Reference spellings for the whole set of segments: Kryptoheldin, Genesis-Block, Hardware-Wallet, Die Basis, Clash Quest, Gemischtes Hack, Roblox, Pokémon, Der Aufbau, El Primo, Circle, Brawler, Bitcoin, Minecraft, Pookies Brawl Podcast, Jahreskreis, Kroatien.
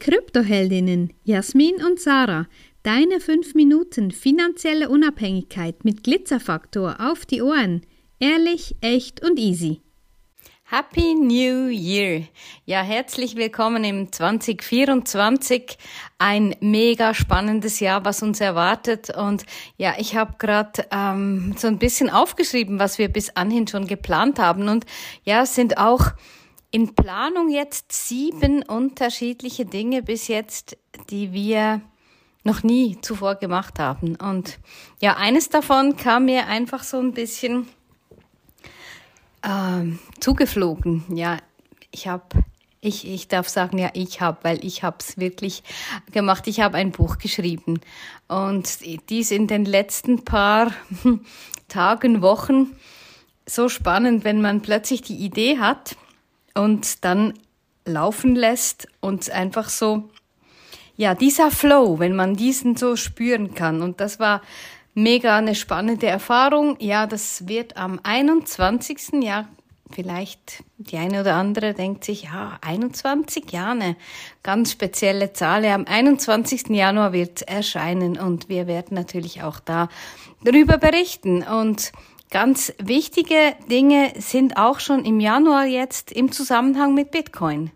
Kryptoheldinnen Jasmin und Sarah, deine 5 Minuten finanzielle Unabhängigkeit mit Glitzerfaktor auf die Ohren. Ehrlich, echt und easy. Happy New Year! Ja, herzlich willkommen im 2024. Ein mega spannendes Jahr, was uns erwartet. Und ja, ich habe gerade so ein bisschen aufgeschrieben, was wir bis anhin schon geplant haben. Und ja, es sind auch in Planung jetzt 7 unterschiedliche Dinge bis jetzt, die wir noch nie zuvor gemacht haben. Und ja, eines davon kam mir einfach so ein bisschen zugeflogen. Ja, ich habe es wirklich gemacht. Ich habe ein Buch geschrieben und dies in den letzten paar Tagen, Wochen. So spannend, wenn man plötzlich die Idee hat und dann laufen lässt und einfach so, ja, dieser Flow, wenn man diesen so spüren kann. Und das war mega eine spannende Erfahrung. Ja, das wird am 21. Ja, vielleicht die eine oder andere denkt sich, ja, 21, ja, eine ganz spezielle Zahl. Am 21. Januar wird es erscheinen und wir werden natürlich auch da darüber berichten. Und ganz wichtige Dinge sind auch schon im Januar jetzt im Zusammenhang mit Bitcoin.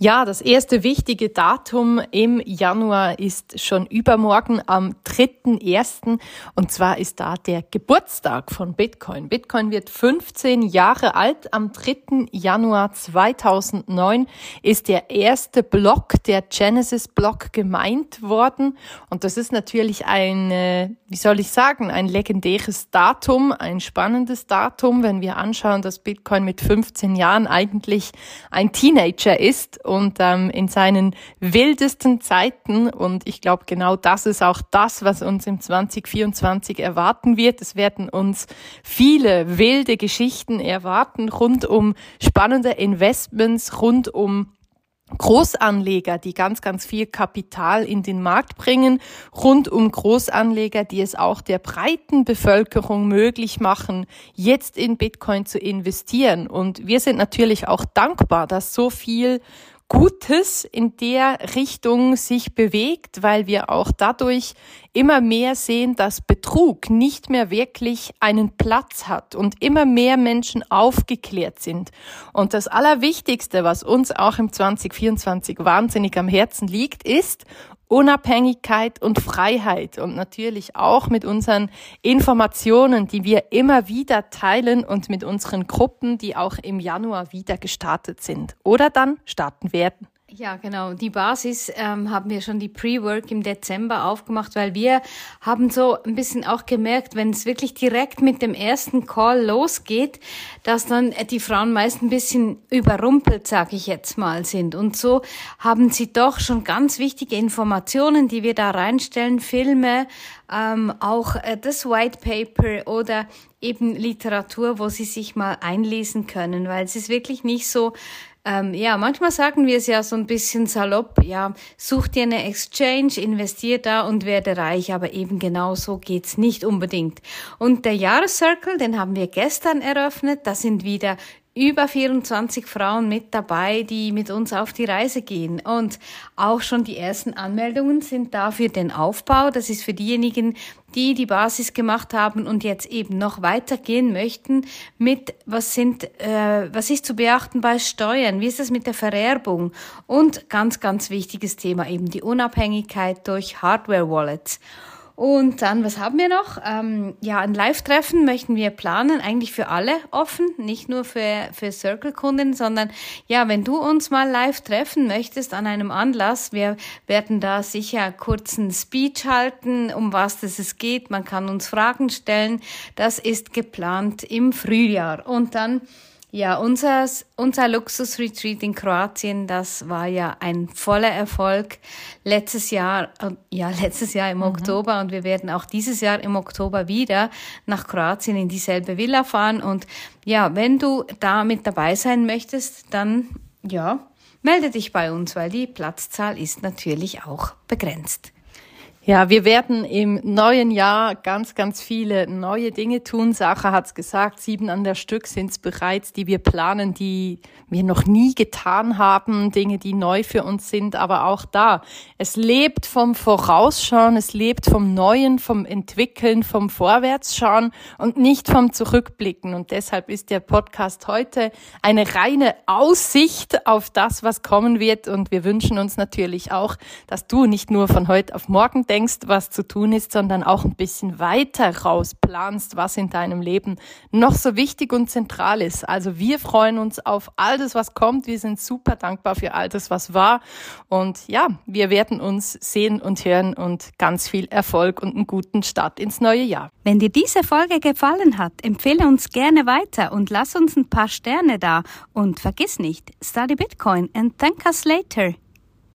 Ja, das erste wichtige Datum im Januar ist schon übermorgen am 3.1. Und zwar ist da der Geburtstag von Bitcoin. Bitcoin wird 15 Jahre alt. Am 3. Januar 2009 ist der erste Block, der Genesis-Block, gemeint worden. Und das ist natürlich ein legendäres Datum, ein spannendes Datum, wenn wir anschauen, dass Bitcoin mit 15 Jahren eigentlich ein Teenager ist. Und in seinen wildesten Zeiten, und ich glaube, genau das ist auch das, was uns im 2024 erwarten wird. Es werden uns viele wilde Geschichten erwarten, rund um spannende Investments, rund um Großanleger, die ganz, ganz viel Kapital in den Markt bringen, rund um Großanleger, die es auch der breiten Bevölkerung möglich machen, jetzt in Bitcoin zu investieren. Und wir sind natürlich auch dankbar, dass so viel Gutes in der Richtung sich bewegt, weil wir auch dadurch immer mehr sehen, dass Betrug nicht mehr wirklich einen Platz hat und immer mehr Menschen aufgeklärt sind. Und das Allerwichtigste, was uns auch im 2024 wahnsinnig am Herzen liegt, ist Unabhängigkeit und Freiheit und natürlich auch mit unseren Informationen, die wir immer wieder teilen und mit unseren Gruppen, die auch im Januar wieder gestartet sind oder dann starten werden. Ja, genau. Die Basis haben wir schon die Pre-Work im Dezember aufgemacht, weil wir haben so ein bisschen auch gemerkt, wenn es wirklich direkt mit dem ersten Call losgeht, dass dann die Frauen meist ein bisschen überrumpelt, sage ich jetzt mal, sind. Und so haben sie doch schon ganz wichtige Informationen, die wir da reinstellen, Filme, auch das White Paper oder eben Literatur, wo sie sich mal einlesen können, weil es ist wirklich nicht so. Ja, manchmal sagen wir es ja so ein bisschen salopp, ja, such dir eine Exchange, investier da und werde reich, aber eben genau so geht's nicht unbedingt. Und der Jahrescircle, den haben wir gestern eröffnet, da sind wieder über 24 Frauen mit dabei, die mit uns auf die Reise gehen. Und auch schon die ersten Anmeldungen sind da für den Aufbau. Das ist für diejenigen, die die Basis gemacht haben und jetzt eben noch weitergehen möchten mit, was ist zu beachten bei Steuern? Wie ist es mit der Vererbung? Und ganz, ganz wichtiges Thema eben die Unabhängigkeit durch Hardware-Wallets. Und dann, was haben wir noch? Ein Live-Treffen möchten wir planen, eigentlich für alle offen, nicht nur für Circle-Kunden, sondern ja, wenn du uns mal live treffen möchtest an einem Anlass, wir werden da sicher kurzen Speech halten, um was es geht. Man kann uns Fragen stellen. Das ist geplant im Frühjahr. Und dann ja, unser Luxus-Retreat in Kroatien, das war ja ein voller Erfolg letztes Jahr im Oktober, und wir werden auch dieses Jahr im Oktober wieder nach Kroatien in dieselbe Villa fahren. Und ja, wenn du da mit dabei sein möchtest, dann ja, melde dich bei uns, weil die Platzzahl ist natürlich auch begrenzt. Ja, wir werden im neuen Jahr ganz, ganz viele neue Dinge tun. Sarah hat's gesagt, 7 an der Stück sind's bereits, die wir planen, die wir noch nie getan haben, Dinge, die neu für uns sind, aber auch da. Es lebt vom Vorausschauen, es lebt vom Neuen, vom Entwickeln, vom Vorwärtsschauen und nicht vom Zurückblicken. Und deshalb ist der Podcast heute eine reine Aussicht auf das, was kommen wird. Und wir wünschen uns natürlich auch, dass du nicht nur von heute auf morgen denkst, was zu tun ist, sondern auch ein bisschen weiter raus planst, was in deinem Leben noch so wichtig und zentral ist. Also wir freuen uns auf all das, was kommt. Wir sind super dankbar für all das, was war. Und ja, wir werden uns sehen und hören und ganz viel Erfolg und einen guten Start ins neue Jahr. Wenn dir diese Folge gefallen hat, empfehle uns gerne weiter und lass uns ein paar Sterne da. Und vergiss nicht, study Bitcoin and thank us later.